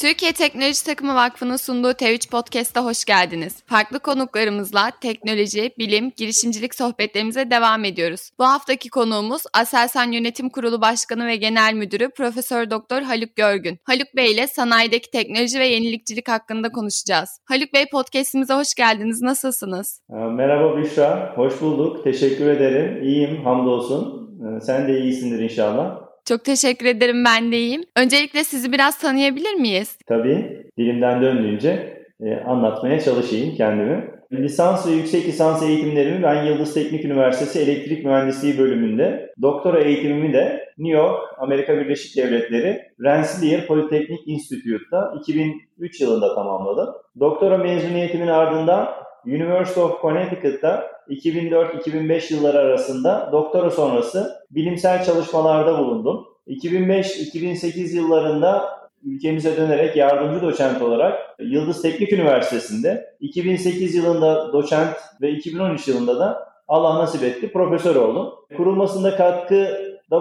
Türkiye Teknoloji Takımı Vakfı'nın sunduğu T3 Podcast'a hoş geldiniz. Farklı konuklarımızla teknoloji, bilim, girişimcilik sohbetlerimize devam ediyoruz. Bu haftaki konuğumuz Aselsan Yönetim Kurulu Başkanı ve Genel Müdürü Profesör Doktor Haluk Görgün. Haluk Bey ile sanayideki teknoloji ve yenilikçilik hakkında konuşacağız. Haluk Bey, podcast'imize hoş geldiniz. Nasılsınız? Merhaba Büşra, hoş bulduk. Teşekkür ederim. İyiyim, hamdolsun. Sen de iyisindir inşallah. Çok teşekkür ederim, ben de iyiyim. Öncelikle sizi biraz tanıyabilir miyiz? Tabii, dilimden döndüğünce anlatmaya çalışayım kendimi. Lisans ve yüksek lisans eğitimlerimi ben Yıldız Teknik Üniversitesi Elektrik Mühendisliği bölümünde, doktora eğitimimi de New York, Amerika Birleşik Devletleri, Rensselaer Polytechnic Institute'da 2003 yılında tamamladım. Doktora mezuniyetimin ardından University of Connecticut'ta 2004-2005 yılları arasında doktora sonrası bilimsel çalışmalarda bulundum. 2005-2008 yıllarında ülkemize dönerek yardımcı doçent olarak Yıldız Teknik Üniversitesi'nde, 2008 yılında doçent ve 2013 yılında da Allah nasip etti profesör oldum. Kurulmasında katkıda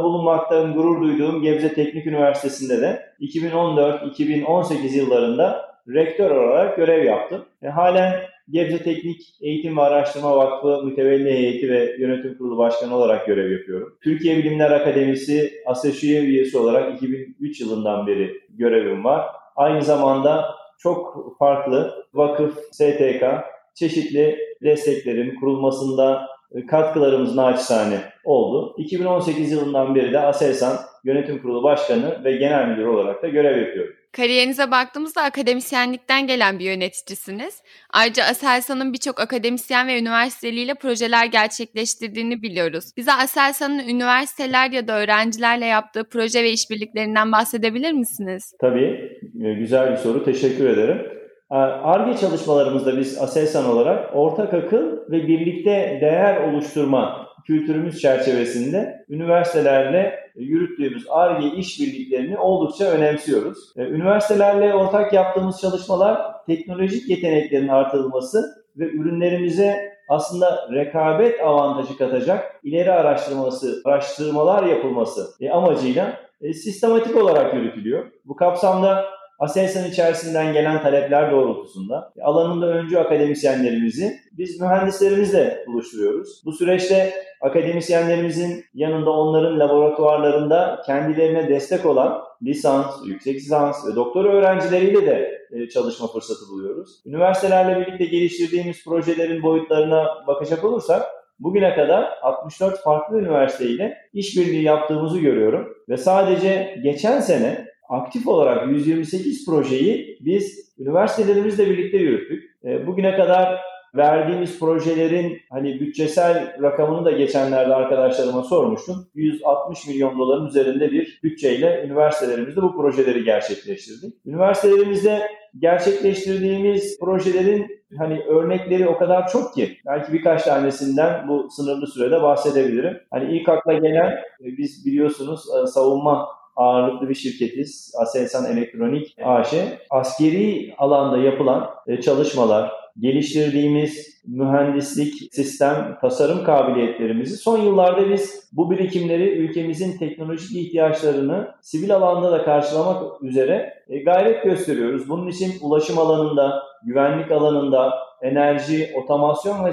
bulunmaktan gurur duyduğum Gebze Teknik Üniversitesi'nde de 2014-2018 yıllarında rektör olarak görev yaptım. Halen Gebze Teknik Eğitim ve Araştırma Vakfı Mütevelli Heyeti ve Yönetim Kurulu Başkanı olarak görev yapıyorum. Türkiye Bilimler Akademisi ASEŞÜ'ye üyesi olarak 2003 yılından beri görevim var. Aynı zamanda çok farklı vakıf, STK, çeşitli desteklerin kurulmasında katkılarımız naçizane oldu. 2018 yılından beri de Aselsan Yönetim Kurulu Başkanı ve Genel Müdürü olarak da görev yapıyorum. Kariyerinize baktığımızda akademisyenlikten gelen bir yöneticisiniz. Ayrıca Aselsan'ın birçok akademisyen ve üniversiteliyle projeler gerçekleştirdiğini biliyoruz. Bize Aselsan'ın üniversiteler ya da öğrencilerle yaptığı proje ve işbirliklerinden bahsedebilir misiniz? Tabii, güzel bir soru. Teşekkür ederim. Ar-Ge çalışmalarımızda biz Aselsan olarak ortak akıl ve birlikte değer oluşturma kültürümüz çerçevesinde üniversitelerle yürüttüğümüz Ar-Ge işbirliklerini oldukça önemsiyoruz. Üniversitelerle ortak yaptığımız çalışmalar teknolojik yeteneklerin artırılması ve ürünlerimize aslında rekabet avantajı katacak ileri araştırmalar yapılması amacıyla sistematik olarak yürütülüyor. Bu kapsamda Aselsan içerisinden gelen talepler doğrultusunda alanında öncü akademisyenlerimizi biz mühendislerimizle buluşturuyoruz. Bu süreçte akademisyenlerimizin yanında onların laboratuvarlarında kendilerine destek olan lisans, yüksek lisans ve doktora öğrencileriyle de çalışma fırsatı buluyoruz. Üniversitelerle birlikte geliştirdiğimiz projelerin boyutlarına bakacak olursak, bugüne kadar 64 farklı üniversiteyle işbirliği yaptığımızı görüyorum ve sadece geçen sene aktif olarak 128 projeyi biz üniversitelerimizle birlikte yürüttük. Bugüne kadar verdiğimiz projelerin bütçesel rakamını da geçenlerde arkadaşlarıma sormuştum. 160 milyon doların üzerinde bir bütçeyle üniversitelerimizde bu projeleri gerçekleştirdik. Üniversitelerimizde gerçekleştirdiğimiz projelerin örnekleri o kadar çok ki belki birkaç tanesinden bu sınırlı sürede bahsedebilirim. İlk akla gelen, biz biliyorsunuz savunma ağırlıklı bir şirketiz. Aselsan Elektronik AŞ. Askeri alanda yapılan çalışmalar, geliştirdiğimiz mühendislik, sistem, tasarım kabiliyetlerimizi son yıllarda biz bu birikimleri ülkemizin teknolojik ihtiyaçlarını sivil alanda da karşılamak üzere gayret gösteriyoruz. Bunun için ulaşım alanında, güvenlik alanında, enerji, otomasyon ve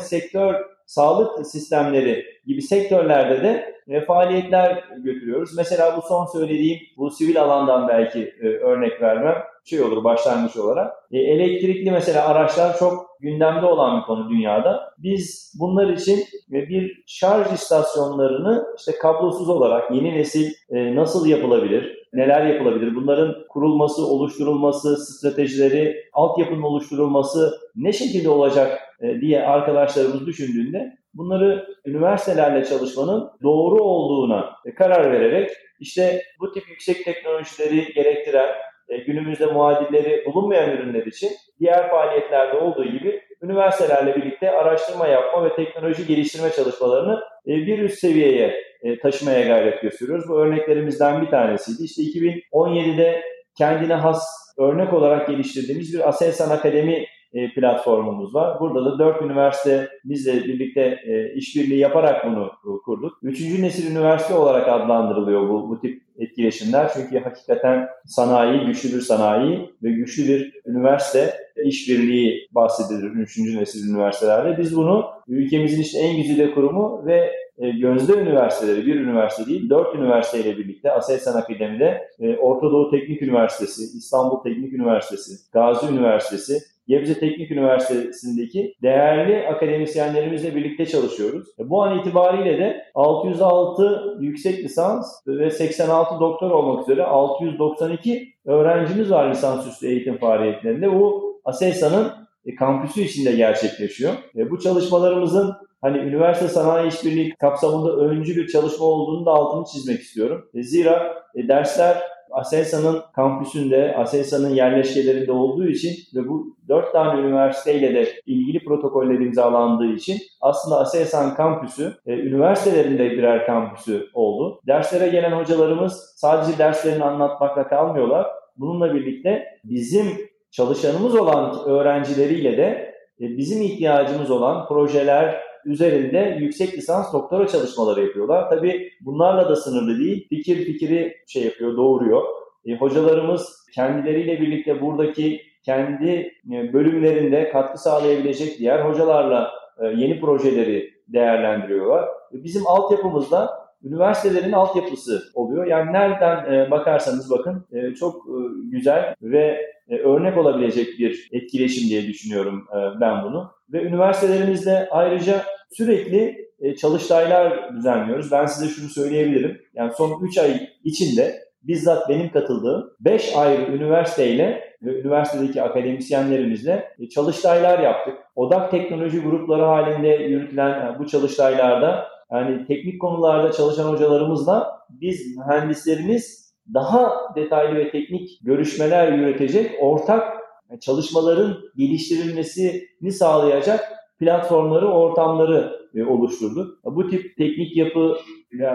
sağlık sistemleri gibi sektörlerde de faaliyetler götürüyoruz. Mesela bu son söylediğim, bu sivil alandan belki örnek vermem olur başlangıç olarak. Elektrikli mesela araçlar çok gündemde olan bir konu dünyada. Biz bunlar için bir şarj istasyonlarını kablosuz olarak yeni nesil nasıl yapılabilir? Neler yapılabilir? Bunların kurulması, oluşturulması, stratejileri, altyapının oluşturulması ne şekilde olacak diye arkadaşlarımız düşündüğünde bunları üniversitelerle çalışmanın doğru olduğuna karar vererek bu tip yüksek teknolojileri gerektiren günümüzde muadilleri bulunmayan ürünler için diğer faaliyetlerde olduğu gibi üniversitelerle birlikte araştırma yapma ve teknoloji geliştirme çalışmalarını bir üst seviyeye taşımaya gayret gösteriyoruz. Bu örneklerimizden bir tanesiydi. 2017'de kendine has örnek olarak geliştirdiğimiz bir Aselsan Akademi platformumuz var. Burada da 4 üniversitemizle birlikte işbirliği yaparak bunu kurduk. 3. nesil üniversite olarak adlandırılıyor bu tip etkileşimler. Çünkü hakikaten sanayi, güçlü bir sanayi ve güçlü bir üniversite işbirliği bahsedilir 3. nesil üniversitelerde. Biz bunu ülkemizin işte en güzide kurumu ve Gözde Üniversiteleri, bir üniversite değil, 4 üniversiteyle birlikte Aselsan Akademi'de Orta Doğu Teknik Üniversitesi, İstanbul Teknik Üniversitesi, Gazi Üniversitesi, Gebze Teknik Üniversitesi'ndeki değerli akademisyenlerimizle birlikte çalışıyoruz. Bu an itibariyle de 606 yüksek lisans ve 86 doktor olmak üzere 692 öğrencimiz var lisansüstü eğitim faaliyetlerinde. Bu Aselsan'ın kampüsü içinde gerçekleşiyor. Bu çalışmalarımızın hani üniversite sanayi işbirliği kapsamında öncü bir çalışma olduğunu da altını çizmek istiyorum. Zira dersler Aselsan'ın kampüsünde, Aselsan'ın yerleşkelerinde olduğu için ve bu 4 tane üniversiteyle de ilgili protokoller imzalandığı için aslında Aselsan kampüsü, üniversitelerinde birer kampüsü oldu. Derslere gelen hocalarımız sadece derslerini anlatmakla kalmıyorlar. Bununla birlikte bizim çalışanımız olan öğrencileriyle de bizim ihtiyacımız olan projeler üzerinde yüksek lisans doktora çalışmaları yapıyorlar. Tabii bunlarla da sınırlı değil. Fikri şey yapıyor, doğuruyor. Hocalarımız kendileriyle birlikte buradaki kendi bölümlerinde katkı sağlayabilecek diğer hocalarla yeni projeleri değerlendiriyorlar. Bizim altyapımızda üniversitelerin altyapısı oluyor. Yani nereden bakarsanız bakın çok güzel ve örnek olabilecek bir etkileşim diye düşünüyorum ben bunu. Ve üniversitelerimizde ayrıca sürekli çalıştaylar düzenliyoruz. Ben size şunu söyleyebilirim. Yani son 3 ay içinde bizzat benim katıldığım 5 ayrı üniversiteyle ve üniversitedeki akademisyenlerimizle çalıştaylar yaptık. Odak teknoloji grupları halinde yürütülen bu çalıştaylarda yani teknik konularda çalışan hocalarımızla biz mühendislerimiz daha detaylı ve teknik görüşmeler yürütecek, ortak çalışmaların geliştirilmesini sağlayacak platformları, ortamları oluşturduk. Bu tip teknik yapı,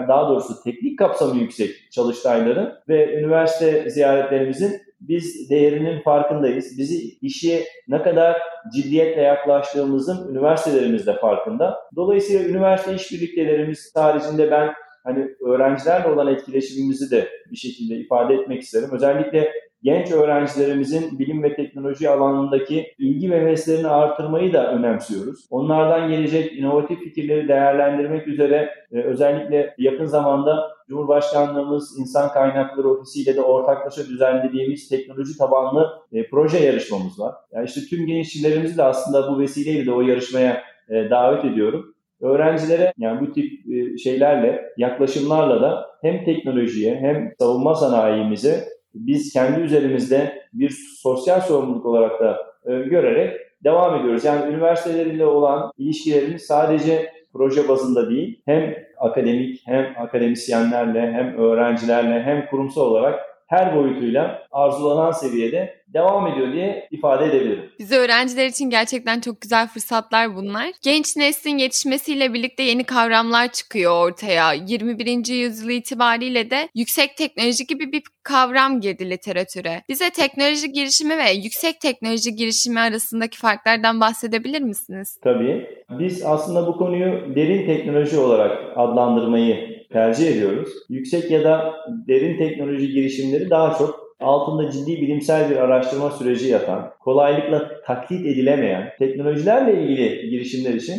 daha doğrusu teknik kapsamı yüksek çalıştayların ve üniversite ziyaretlerimizin biz değerinin farkındayız. Bizi işe ne kadar ciddiyetle yaklaştığımızın üniversitelerimiz de farkında. Dolayısıyla üniversite işbirliklerimiz haricinde ben hani öğrencilerle olan etkileşimimizi de bir şekilde ifade etmek isterim. Özellikle genç öğrencilerimizin bilim ve teknoloji alanındaki ilgi ve heveslerini artırmayı da önemsiyoruz. Onlardan gelecek inovatif fikirleri değerlendirmek üzere özellikle yakın zamanda Cumhurbaşkanlığımız İnsan Kaynakları Ofisi ile de ortaklaşa düzenlediğimiz teknoloji tabanlı proje yarışmamız var. Yani işte tüm gençlerimizi de aslında bu vesileyle de o yarışmaya davet ediyorum. Öğrencilere yani bu tip şeylerle, yaklaşımlarla da hem teknolojiye hem savunma sanayimize biz kendi üzerimizde bir sosyal sorumluluk olarak da görerek devam ediyoruz. Yani üniversiteleriyle olan ilişkilerimiz sadece proje bazında değil, hem akademik hem akademisyenlerle hem öğrencilerle hem kurumsal olarak her boyutuyla arzulanan seviyede devam ediyor diye ifade edebilirim. Bize öğrenciler için gerçekten çok güzel fırsatlar bunlar. Genç neslin yetişmesiyle birlikte yeni kavramlar çıkıyor ortaya. 21. yüzyıl itibariyle de yüksek teknoloji gibi bir kavram girdi literatüre. Bize teknoloji girişimi ve yüksek teknoloji girişimi arasındaki farklardan bahsedebilir misiniz? Tabii. Biz aslında bu konuyu derin teknoloji olarak adlandırmayı tercih ediyoruz. Yüksek ya da derin teknoloji girişimleri daha çok altında ciddi bilimsel bir araştırma süreci yatan, kolaylıkla taklit edilemeyen teknolojilerle ilgili girişimler için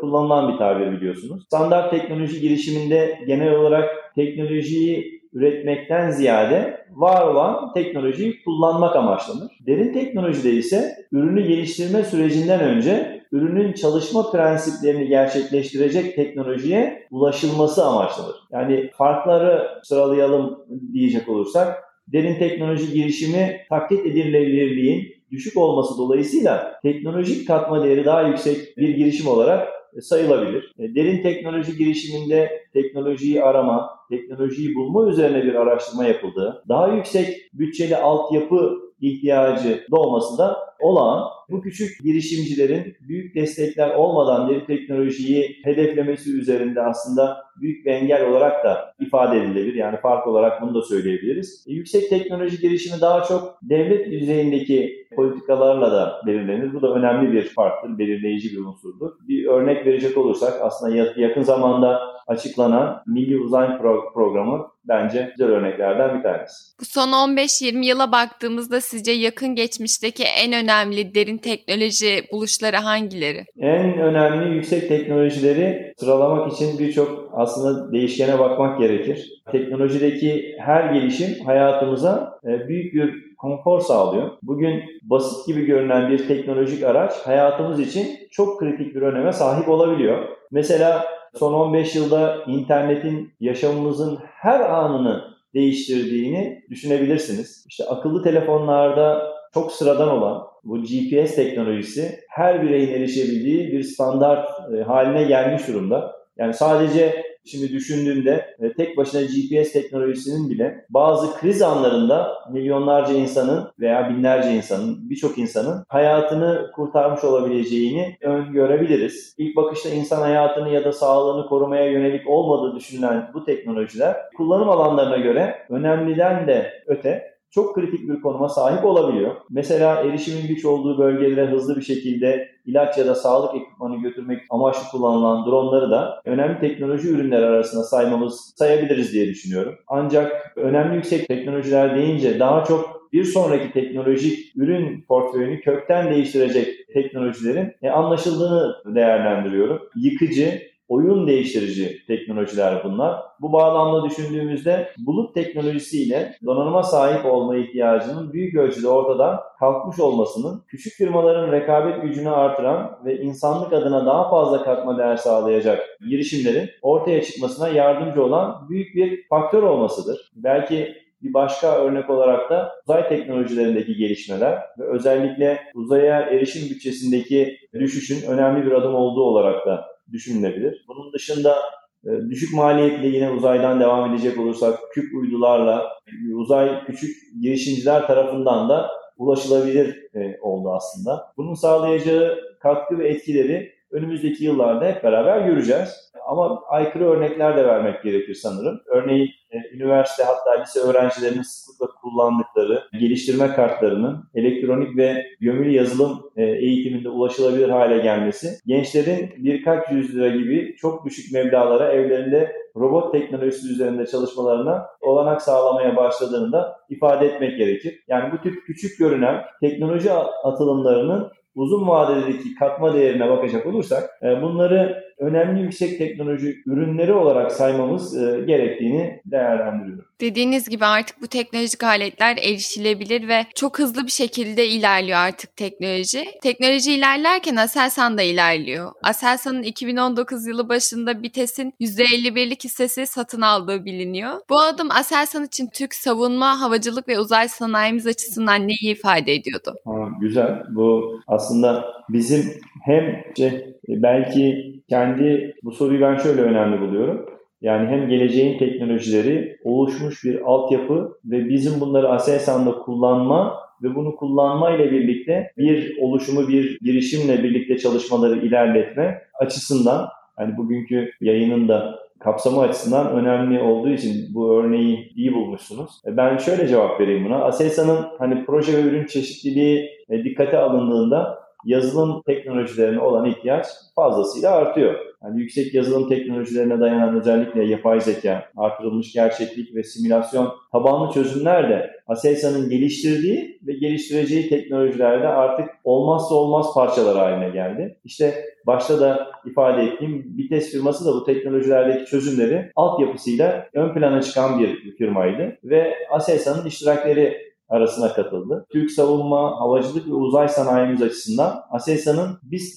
kullanılan bir tabir biliyorsunuz. Standart teknoloji girişiminde genel olarak teknolojiyi üretmekten ziyade var olan teknolojiyi kullanmak amaçlanır. Derin teknolojide ise ürünü geliştirme sürecinden önce ürünün çalışma prensiplerini gerçekleştirecek teknolojiye ulaşılması amaçlanır. Yani farkları sıralayalım diyecek olursak, derin teknoloji girişimi taklit edilebilirliğin düşük olması dolayısıyla teknolojik katma değeri daha yüksek bir girişim olarak sayılabilir. Derin teknoloji girişiminde teknolojiyi arama, teknolojiyi bulma üzerine bir araştırma yapıldığı, daha yüksek bütçeli altyapı ihtiyacı doğması da olağan. Bu küçük girişimcilerin büyük destekler olmadan derin teknolojiyi hedeflemesi üzerinde aslında büyük bir engel olarak da ifade edilebilir. Yani fark olarak bunu da söyleyebiliriz. Yüksek teknoloji girişimi daha çok devlet düzeyindeki politikalarla da belirlenir. Bu da önemli bir farktır, belirleyici bir unsurdur. Bir örnek verecek olursak aslında yakın zamanda açıklanan Milli Uzay Programı bence güzel örneklerden bir tanesi. Bu son 15-20 yıla baktığımızda sizce yakın geçmişteki en önemli derin teknoloji buluşları hangileri? En önemli yüksek teknolojileri sıralamak için birçok aslında değişkene bakmak gerekir. Teknolojideki her gelişim hayatımıza büyük bir konfor sağlıyor. Bugün basit gibi görünen bir teknolojik araç hayatımız için çok kritik bir öneme sahip olabiliyor. Mesela son 15 yılda internetin yaşamımızın her anını değiştirdiğini düşünebilirsiniz. İşte akıllı telefonlarda çok sıradan olan bu GPS teknolojisi her bireyin erişebildiği bir standart haline gelmiş durumda. Yani sadece şimdi düşündüğümde tek başına GPS teknolojisinin bile bazı kriz anlarında milyonlarca insanın veya binlerce insanın, birçok insanın hayatını kurtarmış olabileceğini öngörebiliriz. İlk bakışta insan hayatını ya da sağlığını korumaya yönelik olmadığı düşünülen bu teknolojiler kullanım alanlarına göre önemliden de öte çok kritik bir konuma sahip olabiliyor. Mesela erişimin güç olduğu bölgelere hızlı bir şekilde ilaç ya da sağlık ekipmanı götürmek amaçlı kullanılan dronları da önemli teknoloji ürünleri arasında sayabiliriz diye düşünüyorum. Ancak önemli yüksek teknolojiler deyince daha çok bir sonraki teknolojik ürün portföyünü kökten değiştirecek teknolojilerin anlaşıldığını değerlendiriyorum. Yıkıcı, oyun değiştirici teknolojiler bunlar. Bu bağlamda düşündüğümüzde bulut teknolojisiyle donanıma sahip olma ihtiyacının büyük ölçüde ortadan kalkmış olmasının küçük firmaların rekabet gücünü artıran ve insanlık adına daha fazla katma değer sağlayacak girişimlerin ortaya çıkmasına yardımcı olan büyük bir faktör olmasıdır. Belki bir başka örnek olarak da uzay teknolojilerindeki gelişmeler ve özellikle uzaya erişim bütçesindeki düşüşün önemli bir adım olduğu olarak da düşünülebilir. Bunun dışında düşük maliyetle yine uzaydan devam edecek olursak küp uydularla uzay küçük girişimciler tarafından da ulaşılabilir oldu aslında. Bunun sağlayacağı katkı ve etkileri önümüzdeki yıllarda hep beraber göreceğiz. Ama aykırı örnekler de vermek gerekir sanırım. Örneğin üniversite hatta lise öğrencilerinin sıklıkla kullandıkları geliştirme kartlarının elektronik ve gömülü yazılım eğitiminde ulaşılabilir hale gelmesi, gençlerin birkaç yüz lira gibi çok düşük meblağlara evlerinde robot teknolojisi üzerinde çalışmalarına olanak sağlamaya başladığını da ifade etmek gerekir. Yani bu tip küçük görünen teknoloji atılımlarının uzun vadedeki katma değerine bakacak olursak bunları önemli yüksek teknoloji ürünleri olarak saymamız gerektiğini değerlendiriyorum. Dediğiniz gibi artık bu teknolojik aletler erişilebilir ve çok hızlı bir şekilde ilerliyor artık teknoloji. Teknoloji ilerlerken Aselsan da ilerliyor. Aselsan'ın 2019 yılı başında BİTES'in %51'lik hissesi satın aldığı biliniyor. Bu adım Aselsan için Türk savunma, havacılık ve uzay sanayimiz açısından neyi ifade ediyordu? Güzel. Bu aslında bizim hem belki bu soruyu ben şöyle önemli buluyorum. Yani hem geleceğin teknolojileri, oluşmuş bir altyapı ve bizim bunları Aselsan'da kullanma ve bunu kullanma ile birlikte bir oluşumu, bir girişimle birlikte çalışmaları ilerletme açısından, hani bugünkü yayının da kapsamı açısından önemli olduğu için bu örneği iyi bulmuşsunuz. Ben şöyle cevap vereyim buna. Aselsan'ın proje ve ürün çeşitliliği dikkate alındığında yazılım teknolojilerine olan ihtiyaç fazlasıyla artıyor. Yüksek yazılım teknolojilerine dayanan özellikle yapay zeka, artırılmış gerçeklik ve simülasyon tabanlı çözümler de Aselsan'ın geliştirdiği ve geliştireceği teknolojilerde artık olmazsa olmaz parçalar haline geldi. İşte başta da ifade ettiğim BİTES firması da bu teknolojilerdeki çözümleri altyapısıyla ön plana çıkan bir firmaydı ve Aselsan'ın iştirakleri arasına katıldı. Türk savunma, havacılık ve uzay sanayimiz açısından Aselsan'ın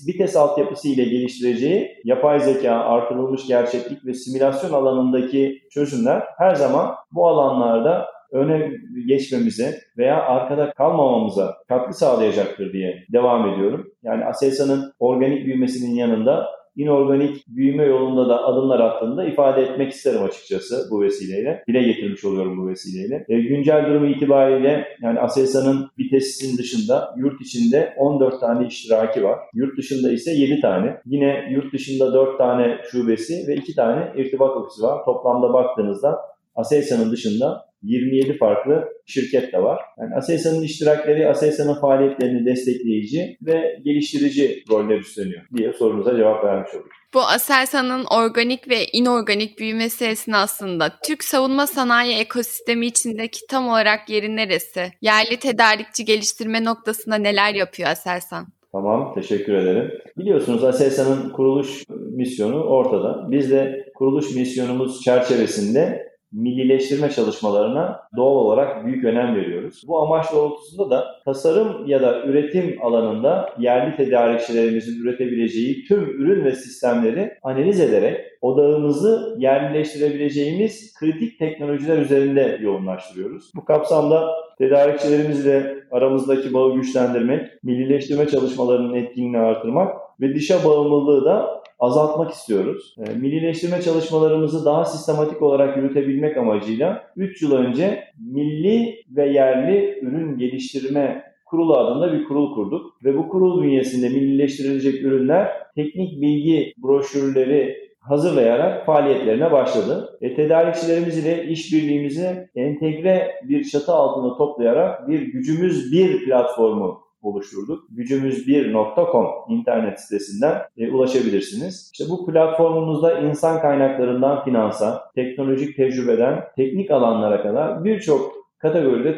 BİTES altyapısı ile geliştireceği yapay zeka, artırılmış gerçeklik ve simülasyon alanındaki çözümler her zaman bu alanlarda öne geçmemize veya arkada kalmamamıza katkı sağlayacaktır diye devam ediyorum. Yani Aselsan'ın organik büyümesinin yanında inorganik büyüme yolunda da adımlar attığında ifade etmek isterim açıkçası bu vesileyle. Dile getirmiş oluyorum bu vesileyle. Güncel durumu itibariyle yani Aselsan'ın BİTES'in dışında yurt içinde 14 tane iştiraki var. Yurt dışında ise 7 tane. Yine yurt dışında 4 tane şubesi ve 2 tane irtibat ofisi var. Toplamda baktığınızda Aselsan'ın dışında 27 farklı şirket de var. Yani Aselsan'ın iştirakleri Aselsan'ın faaliyetlerini destekleyici ve geliştirici roller üstleniyor diye sorumuza cevap vermiş olduk. Bu Aselsan'ın organik ve inorganik büyümesi esnasında Türk savunma sanayi ekosistemi içindeki tam olarak yeri neresi? Yerli tedarikçi geliştirme noktasında neler yapıyor Aselsan? Tamam, teşekkür ederim. Biliyorsunuz Aselsan'ın kuruluş misyonu ortada. Biz de kuruluş misyonumuz çerçevesinde millileştirme çalışmalarına doğal olarak büyük önem veriyoruz. Bu amaç doğrultusunda da tasarım ya da üretim alanında yerli tedarikçilerimizin üretebileceği tüm ürün ve sistemleri analiz ederek odağımızı yerleştirebileceğimiz kritik teknolojiler üzerinde yoğunlaştırıyoruz. Bu kapsamda tedarikçilerimizle aramızdaki bağı güçlendirmek, millileştirme çalışmalarının etkinliğini artırmak ve dışa bağımlılığı da azaltmak istiyoruz. Millileştirme çalışmalarımızı daha sistematik olarak yürütebilmek amacıyla 3 yıl önce Milli ve Yerli Ürün Geliştirme Kurulu adında bir kurul kurduk ve bu kurul bünyesinde millileştirilecek ürünler teknik bilgi broşürleri hazırlayarak faaliyetlerine başladı. Tedarikçilerimiz ile işbirliğimizi entegre bir çatı altında toplayarak bir Gücümüz Bir platformu oluşturduk. Gücümüz1.com internet sitesinden ulaşabilirsiniz. İşte bu platformumuzda insan kaynaklarından finansa, teknolojik tecrübeden teknik alanlara kadar birçok kategoride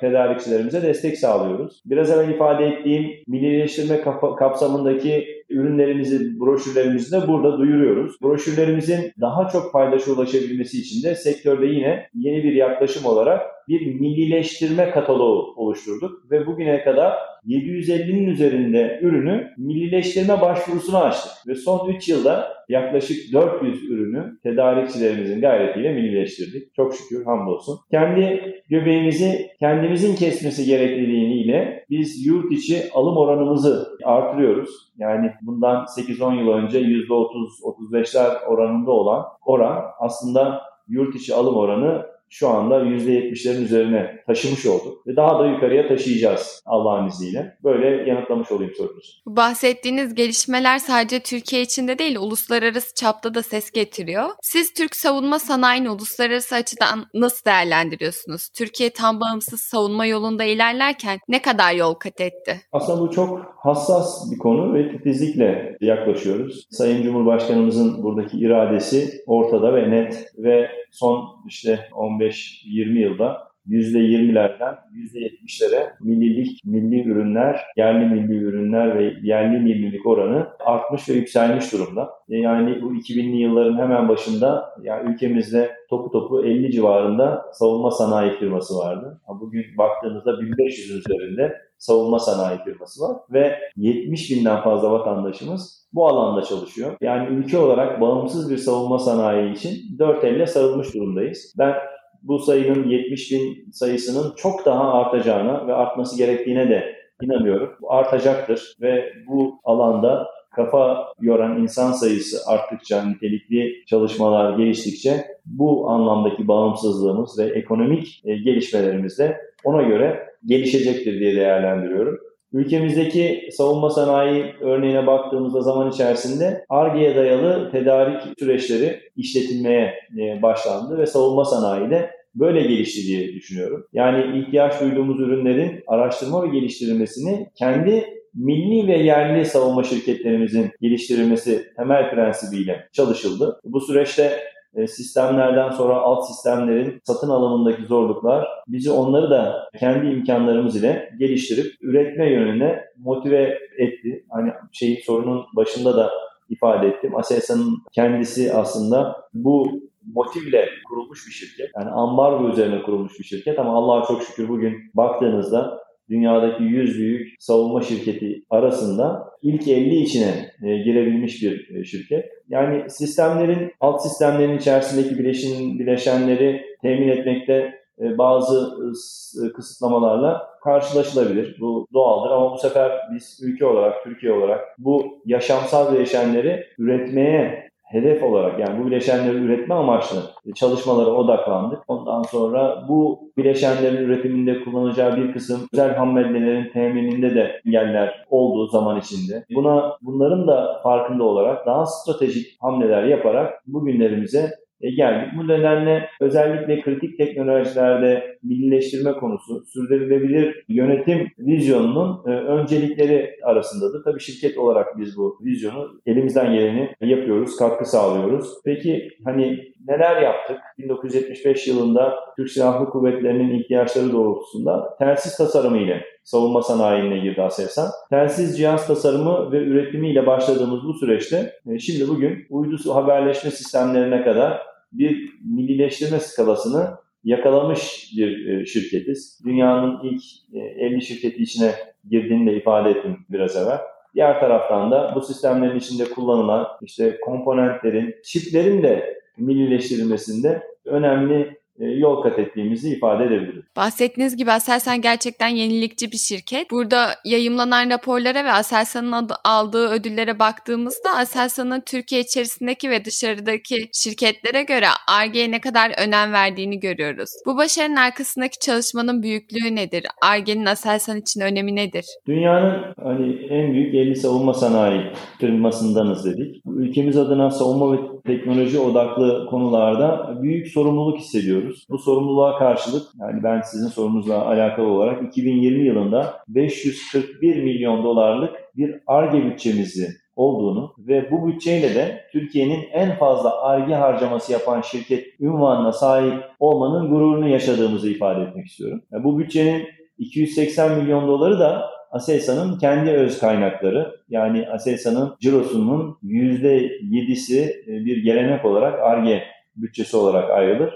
tedarikçilerimize destek sağlıyoruz. Biraz evvel ifade ettiğim millileştirme kapsamındaki ürünlerimizi, broşürlerimizi de burada duyuruyoruz. Broşürlerimizin daha çok paydaşa ulaşabilmesi için de sektörde yine yeni bir yaklaşım olarak bir millileştirme kataloğu oluşturduk ve bugüne kadar 750'nin üzerinde ürünü millileştirme başvurusuna açtık ve son 3 yılda yaklaşık 400 ürünü tedarikçilerimizin gayretiyle millileştirdik. Çok şükür, hamdolsun. Kendi göbeğimizi kendimizin kesmesi gerekliliğiyle biz yurt içi alım oranımızı artırıyoruz. Yani bundan 8-10 yıl önce %30-35'ler oranında olan oran aslında yurt içi alım oranı şu anda %70'lerin üzerine taşımış olduk ve daha da yukarıya taşıyacağız Allah'ın izniyle. Böyle yanıtlamış olayım sorunuzu. Bahsettiğiniz gelişmeler sadece Türkiye içinde değil, uluslararası çapta da ses getiriyor. Siz Türk savunma sanayini uluslararası açıdan nasıl değerlendiriyorsunuz? Türkiye tam bağımsız savunma yolunda ilerlerken ne kadar yol kat etti? Aslında bu çok hassas bir konu ve titizlikle yaklaşıyoruz. Sayın Cumhurbaşkanımızın buradaki iradesi ortada ve net ve son 15-20 yılda %20'lerden %70'lere milli ürünler, yerli milli ürünler ve yerli millilik oranı artmış ve yükselmiş durumda. Yani bu 2000'li yılların hemen başında yani ülkemizde topu 50 civarında savunma sanayi firması vardı. Bugün baktığımızda 1500'ün üzerinde savunma sanayi firması var ve 70 binden fazla vatandaşımız bu alanda çalışıyor. Yani ülke olarak bağımsız bir savunma sanayi için dört elle sarılmış durumdayız. Ben bu sayının 70 bin sayısının çok daha artacağına ve artması gerektiğine de inanıyorum. Bu artacaktır ve bu alanda kafa yoran insan sayısı arttıkça, nitelikli çalışmalar geliştikçe bu anlamdaki bağımsızlığımız ve ekonomik gelişmelerimiz de ona göre gelişecektir diye değerlendiriyorum. Ülkemizdeki savunma sanayi örneğine baktığımızda zaman içerisinde Ar-Ge'ye dayalı tedarik süreçleri işletilmeye başlandı ve savunma sanayi de böyle gelişti diye düşünüyorum. Yani ihtiyaç duyduğumuz ürünlerin araştırma ve geliştirilmesini kendi milli ve yerli savunma şirketlerimizin geliştirilmesi temel prensibiyle çalışıldı. Bu süreçte sistemlerden sonra alt sistemlerin satın alımındaki zorluklar bizi onları da kendi imkanlarımız ile geliştirip üretme yönüne motive etti. Hani sorunun başında da ifade ettim. Aselsan'ın kendisi aslında bu motivle kurulmuş bir şirket. Yani ambargo üzerine kurulmuş bir şirket ama Allah'a çok şükür bugün baktığınızda dünyadaki 100 büyük savunma şirketi arasında ilk 50 içine girebilmiş bir şirket. Yani sistemlerin, alt sistemlerin içerisindeki bileşenleri temin etmekte bazı kısıtlamalarla karşılaşılabilir. Bu doğaldır ama bu sefer biz ülke olarak, Türkiye olarak bu yaşamsal bileşenleri üretmeye hedef olarak yani bu bileşenleri üretme amaçlı çalışmalara odaklandık. Ondan sonra bu bileşenlerin üretiminde kullanacağı bir kısım özel ham maddelerin temininde de engeller olduğu zaman içinde. Bunların da farkında olarak daha stratejik hamleler yaparak bugünlerimize geldik. Bu nedenle özellikle kritik teknolojilerde millileştirme konusu, sürdürülebilir yönetim vizyonunun öncelikleri arasındadır. Tabii şirket olarak biz bu vizyonu elimizden geleni yapıyoruz, katkı sağlıyoruz. Peki neler yaptık? 1975 yılında Türk Silahlı Kuvvetleri'nin ihtiyaçları doğrultusunda telsiz tasarımı ile savunma sanayine girdi Aselsan. Telsiz cihaz tasarımı ve üretimiyle başladığımız bu süreçte şimdi bugün uydu haberleşme sistemlerine kadar bir millileştirme skalasını yakalamış bir şirketiz. Dünyanın ilk 50 şirketi içine girdiğini de ifade ettim biraz evvel. Diğer taraftan da bu sistemlerin içinde kullanılan komponentlerin, çiplerin de millileştirilmesinde önemli yol kat ettiğimizi ifade edebiliriz. Bahsettiğiniz gibi Aselsan gerçekten yenilikçi bir şirket. Burada yayımlanan raporlara ve Aselsan'ın aldığı ödüllere baktığımızda Aselsan'ın Türkiye içerisindeki ve dışarıdaki şirketlere göre Ar-Ge'ye ne kadar önem verdiğini görüyoruz. Bu başarının arkasındaki çalışmanın büyüklüğü nedir? Ar-Ge'nin Aselsan için önemi nedir? Dünyanın en büyük 50 savunma sanayi firmasındanız dedik. Ülkemiz adına savunma ve teknoloji odaklı konularda büyük sorumluluk hissediyoruz. Bu sorumluluğa karşılık ben sizin sorunuzla alakalı olarak 2020 yılında 541 milyon dolarlık bir Ar-Ge bütçemizi olduğunu ve bu bütçeyle de Türkiye'nin en fazla Ar-Ge harcaması yapan şirket unvanına sahip olmanın gururunu yaşadığımızı ifade etmek istiyorum. Bu bütçenin 280 milyon doları da Aselsan'ın kendi öz kaynakları, Aselsan'ın cirosunun %7'si bir gelenek olarak Ar-Ge bütçesi olarak ayrılır.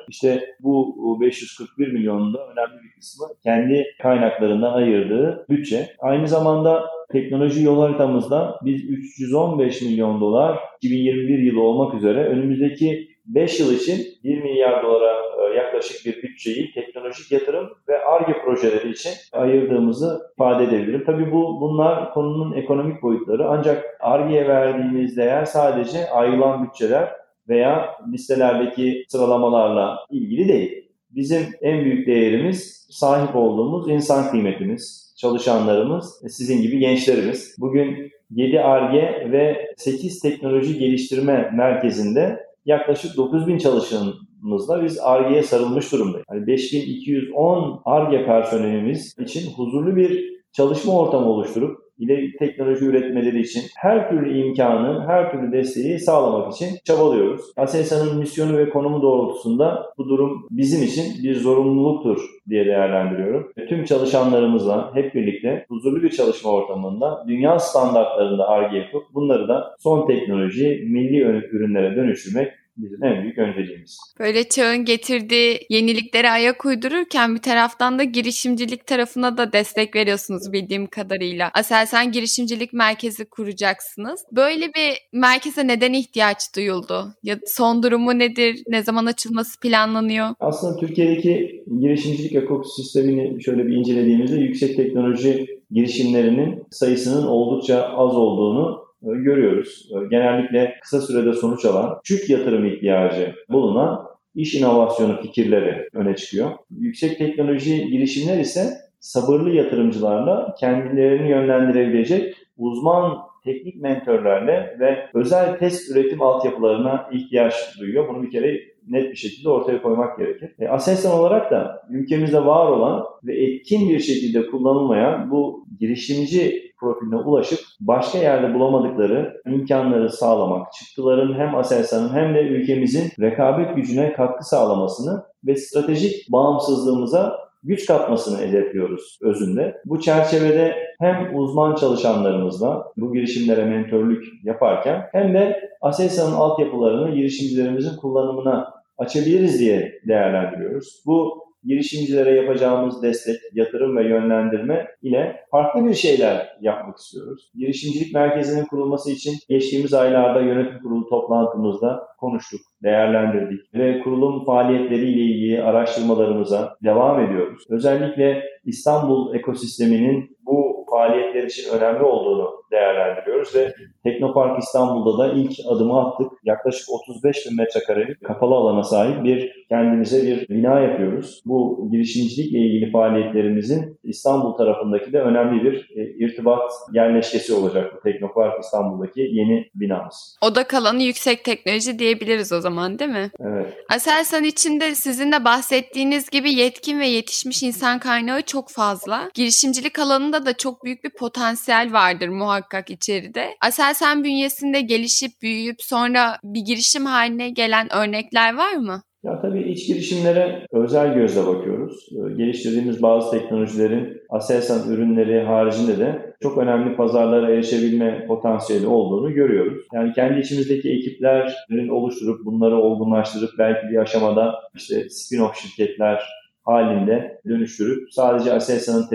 Bu 541 milyonun da önemli bir kısmı kendi kaynaklarından ayırdığı bütçe. Aynı zamanda teknoloji yol haritamızda biz 315 milyon dolar 2021 yılı olmak üzere önümüzdeki 5 yıl için 1 milyar dolara yaklaşık bir bütçeyi teknolojik yatırım ve Ar-Ge projeleri için ayırdığımızı ifade edebilirim. Tabii bunlar konunun ekonomik boyutları, ancak Ar-Ge'ye verdiğimiz değer sadece ayrılan bütçeler veya listelerdeki sıralamalarla ilgili değil. Bizim en büyük değerimiz sahip olduğumuz insan kıymetimiz, çalışanlarımız, sizin gibi gençlerimiz. Bugün 7 Ar-Ge ve 8 teknoloji geliştirme merkezinde yaklaşık 9.000 çalışanımızla biz Ar-Ge'ye sarılmış durumdayız. 5.210 Ar-Ge personelimiz için huzurlu bir çalışma ortamı oluşturup ile teknoloji üretmeleri için her türlü imkanı, her türlü desteği sağlamak için çabalıyoruz. Aselsan'ın misyonu ve konumu doğrultusunda bu durum bizim için bir zorunluluktur diye değerlendiriyorum. Tüm çalışanlarımızla hep birlikte huzurlu bir çalışma ortamında dünya standartlarında Ar-Ge yapıp bunları da son teknoloji, milli ürünlere dönüştürmek bizim en büyük önceliğimiz. Böyle çağın getirdiği yeniliklere ayak uydururken bir taraftan da girişimcilik tarafına da destek veriyorsunuz bildiğim kadarıyla. Aselsan Girişimcilik Merkezi kuracaksınız. Böyle bir merkeze neden ihtiyaç duyuldu? Ya son durumu nedir? Ne zaman açılması planlanıyor? Aslında Türkiye'deki girişimcilik ekosistemini şöyle bir incelediğimizde yüksek teknoloji girişimlerinin sayısının oldukça az olduğunu görüyoruz. Genellikle kısa sürede sonuç alan, küçük yatırım ihtiyacı bulunan iş inovasyonu fikirleri öne çıkıyor. Yüksek teknoloji girişimler ise sabırlı yatırımcılarla kendilerini yönlendirebilecek uzman teknik mentörlerle ve özel test üretim altyapılarına ihtiyaç duyuyor. Bunu bir kere net bir şekilde ortaya koymak gerekir. Aselsan olarak da ülkemizde var olan ve etkin bir şekilde kullanılmayan bu girişimci profiline ulaşıp başka yerde bulamadıkları imkanları sağlamak, çıktıların hem Aselsan'ın hem de ülkemizin rekabet gücüne katkı sağlamasını ve stratejik bağımsızlığımıza güç katmasını hedefliyoruz özünde. Bu çerçevede hem uzman çalışanlarımızla bu girişimlere mentörlük yaparken hem de Aselsan'ın altyapılarını girişimcilerimizin kullanımına açabiliriz diye değerlendiriyoruz. Bu girişimcilere yapacağımız destek, yatırım ve yönlendirme ile farklı bir şeyler yapmak istiyoruz. Girişimcilik merkezinin kurulması için geçtiğimiz aylarda yönetim kurulu toplantımızda konuştuk, değerlendirdik ve kurulum faaliyetleriyle ilgili araştırmalarımıza devam ediyoruz. Özellikle İstanbul ekosisteminin bu faaliyetler için önemli olduğunu değerlendiriyoruz ve Teknopark İstanbul'da da ilk adımı attık. Yaklaşık 35 bin metrekarelik kapalı alana sahip kendimize bir bina yapıyoruz. Bu girişimcilikle ilgili faaliyetlerimizin İstanbul tarafındaki de önemli bir irtibat yerleşkesi olacak bu Teknopark İstanbul'daki yeni binamız. Odak alanı yüksek teknoloji diyebiliriz o zaman, değil mi? Evet. Aselsan içinde sizin de bahsettiğiniz gibi yetkin ve yetişmiş insan kaynağı çok fazla. Girişimcilik alanında da çok büyük bir potansiyel vardır muhakkak içeride. Aselsan bünyesinde gelişip büyüyüp sonra bir girişim haline gelen örnekler var mı? Ya tabii iç girişimlere özel gözle bakıyoruz. Geliştirdiğimiz bazı teknolojilerin Aselsan ürünleri haricinde de çok önemli pazarlara erişebilme potansiyeli olduğunu görüyoruz. Yani kendi içimizdeki ekiplerin oluşturup bunları olgunlaştırıp belki bir aşamada spin-off şirketler halinde dönüştürüp sadece Aselsan'ın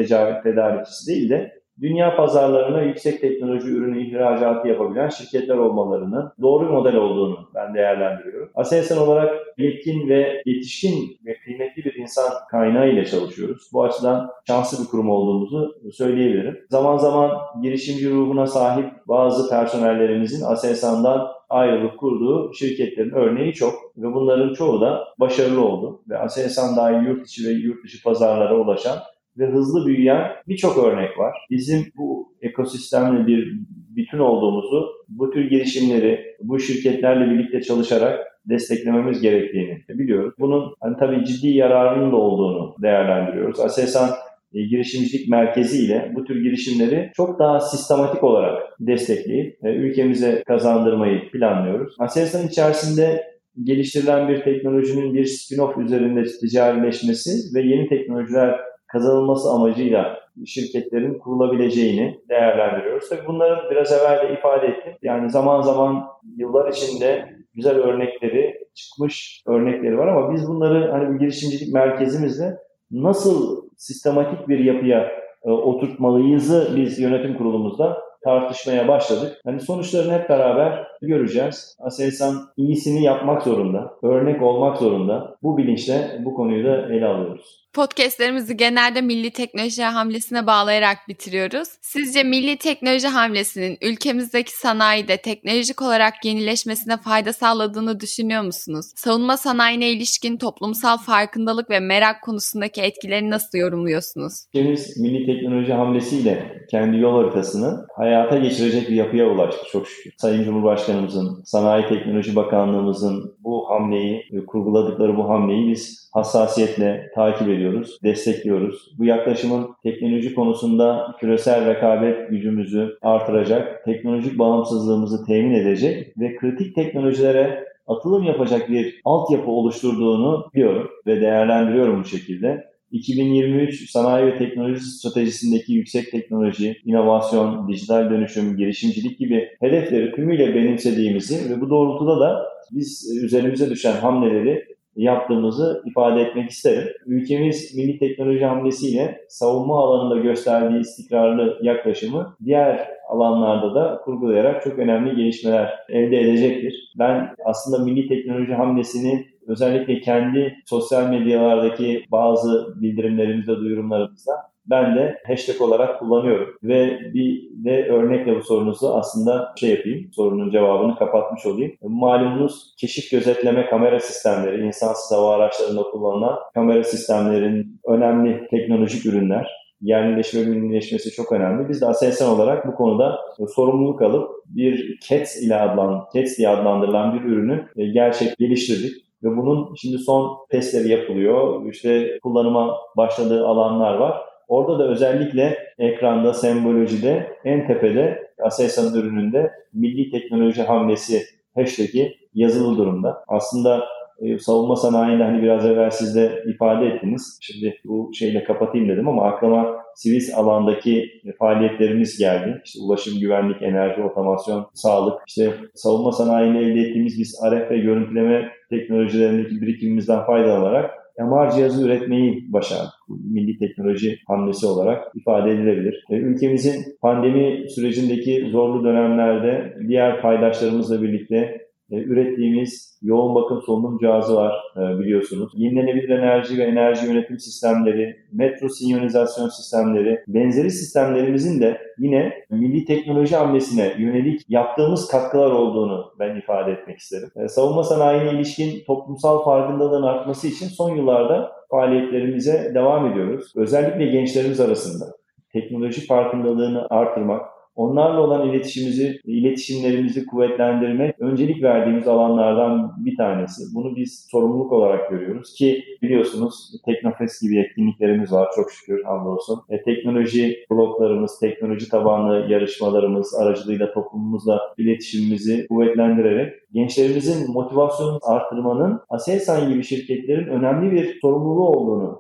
tedarikçisi değil de dünya pazarlarına yüksek teknoloji ürünü ihracatı yapabilen şirketler olmalarının doğru bir model olduğunu ben değerlendiriyorum. Aselsan olarak yetkin ve yetişkin ve kıymetli bir insan kaynağı ile çalışıyoruz. Bu açıdan şanslı bir kurum olduğumuzu söyleyebilirim. Zaman zaman girişimci ruhuna sahip bazı personellerimizin Aselsan'dan ayrılıp kurduğu şirketlerin örneği çok ve bunların çoğu da başarılı oldu. Ve Aselsan dahil yurt içi ve yurt dışı pazarlara ulaşan ve hızlı büyüyen birçok örnek var. Bizim bu ekosistemle bir bütün olduğumuzu, bu tür girişimleri bu şirketlerle birlikte çalışarak desteklememiz gerektiğini biliyoruz. Bunun tabii ciddi yararının da olduğunu değerlendiriyoruz. Aselsan girişimcilik merkezi ile bu tür girişimleri çok daha sistematik olarak destekleyip ülkemize kazandırmayı planlıyoruz. Aselsan içerisinde geliştirilen bir teknolojinin bir spin-off üzerinde ticarileşmesi ve yeni teknolojiler kazanılması amacıyla şirketlerin kurulabileceğini değerlendiriyoruz. Tabii bunların biraz evvel de ifade ettim. Yani zaman zaman yıllar içinde güzel örnekleri çıkmış örnekleri var ama biz bunları bir girişimcilik merkezimizle nasıl sistematik bir yapıya oturtmalıyızı biz yönetim kurulumuzda tartışmaya başladık. Sonuçlarını hep beraber göreceğiz. Aselsan iyisini yapmak zorunda, örnek olmak zorunda. Bu bilinçle bu konuyu da ele alıyoruz. Podcastlerimizi genelde milli teknoloji hamlesine bağlayarak bitiriyoruz. Sizce milli teknoloji hamlesinin ülkemizdeki sanayide teknolojik olarak yenileşmesine fayda sağladığını düşünüyor musunuz? Savunma sanayine ilişkin toplumsal farkındalık ve merak konusundaki etkileri nasıl yorumluyorsunuz? Ülkemiz milli teknoloji hamlesiyle kendi yol haritasını hayata geçirecek bir yapıya ulaştı çok şükür. Sayın Cumhurbaşkanımızın, Sanayi Teknoloji Bakanlığımızın bu hamleyi, kurguladıkları bu hamleyi biz hassasiyetle takip ediyoruz, destekliyoruz. Bu yaklaşımın teknoloji konusunda küresel rekabet gücümüzü artıracak, teknolojik bağımsızlığımızı temin edecek ve kritik teknolojilere atılım yapacak bir altyapı oluşturduğunu biliyorum ve değerlendiriyorum bu şekilde. 2023 Sanayi ve Teknoloji Stratejisindeki yüksek teknoloji, inovasyon, dijital dönüşüm, girişimcilik gibi hedefleri tümüyle benimsediğimizi ve bu doğrultuda da biz üzerimize düşen hamleleri yaptığımızı ifade etmek isterim. Ülkemiz milli teknoloji hamlesiyle savunma alanında gösterdiği istikrarlı yaklaşımı diğer alanlarda da kurgulayarak çok önemli gelişmeler elde edecektir. Ben aslında milli teknoloji hamlesini özellikle kendi sosyal medyalardaki bazı bildirimlerimizde, duyurumlarımızda ben de hashtag olarak kullanıyorum. Ve bir de örnekle bu sorunuzu aslında yapayım, sorunun cevabını kapatmış olayım. Malumunuz keşif gözetleme kamera sistemleri, insansız hava araçlarında kullanılan kamera sistemlerin önemli teknolojik ürünler. Yerleşme ve millileşmesi çok önemli. Biz de Aselsan olarak bu konuda sorumluluk alıp bir CATS diye adlandırılan bir ürünü geliştirdik. Ve bunun şimdi son testleri yapılıyor. Kullanıma başladığı alanlar var. Orada da özellikle ekranda, sembolojide, en tepede Aselsan'ın ürününde milli teknoloji hamlesi hashtag'i yazılı durumda. Aslında savunma sanayinde biraz evvel siz de ifade ettiniz. Şimdi bu şeyle kapatayım dedim ama aklıma sivil alandaki faaliyetlerimiz geldi. Ulaşım, güvenlik, enerji, otomasyon, sağlık. Savunma sanayinde elde ettiğimiz biz RF ve görüntüleme teknolojilerindeki birikimimizden faydalanarak MR cihazı üretmeyi başardık. Milli teknoloji hamlesi olarak ifade edilebilir. Ülkemizin pandemi sürecindeki zorlu dönemlerde diğer paydaşlarımızla birlikte ürettiğimiz yoğun bakım solunum cihazı var biliyorsunuz. Yenilenebilir enerji ve enerji yönetim sistemleri, metro sinyalizasyon sistemleri, benzeri sistemlerimizin de yine milli teknoloji hamlesine yönelik yaptığımız katkılar olduğunu ben ifade etmek isterim. Savunma sanayine ilişkin toplumsal farkındalığın artması için son yıllarda faaliyetlerimize devam ediyoruz. Özellikle gençlerimiz arasında teknoloji farkındalığını artırmak, onlarla olan iletişimlerimizi kuvvetlendirmek öncelik verdiğimiz alanlardan bir tanesi. Bunu biz sorumluluk olarak görüyoruz ki biliyorsunuz Teknofest gibi etkinliklerimiz var çok şükür hamdolsun. Teknoloji bloklarımız, teknoloji tabanlı yarışmalarımız aracılığıyla toplumumuzla iletişimimizi kuvvetlendirerek gençlerimizin motivasyonunu artırmanın Aselsan gibi şirketlerin önemli bir sorumluluğu olduğunu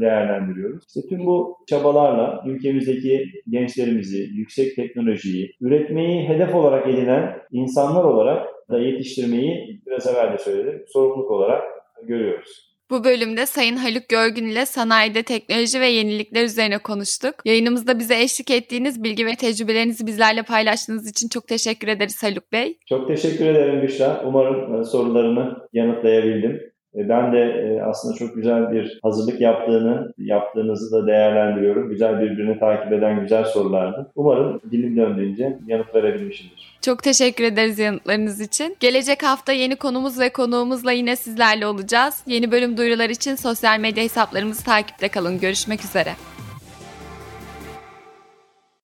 değerlendiriyoruz. İşte tüm bu çabalarla ülkemizdeki gençlerimizi, yüksek teknolojiyi, üretmeyi hedef olarak edinen insanlar olarak da yetiştirmeyi biraz evvel de söyledim, sorumluluk olarak görüyoruz. Bu bölümde Sayın Haluk Görgün ile sanayide teknoloji ve yenilikler üzerine konuştuk. Yayınımızda bize eşlik ettiğiniz bilgi ve tecrübelerinizi bizlerle paylaştığınız için çok teşekkür ederiz Haluk Bey. Çok teşekkür ederim Büşra. Umarım sorularını yanıtlayabildim. Ben de aslında çok güzel bir hazırlık yaptığınızı da değerlendiriyorum. Güzel birbirini takip eden güzel sorulardı. Umarım dilim döndüğünce yanıt verebilmişimdir. Çok teşekkür ederiz yanıtlarınız için. Gelecek hafta yeni konumuz ve konuğumuzla yine sizlerle olacağız. Yeni bölüm duyuruları için sosyal medya hesaplarımızı takipte kalın. Görüşmek üzere.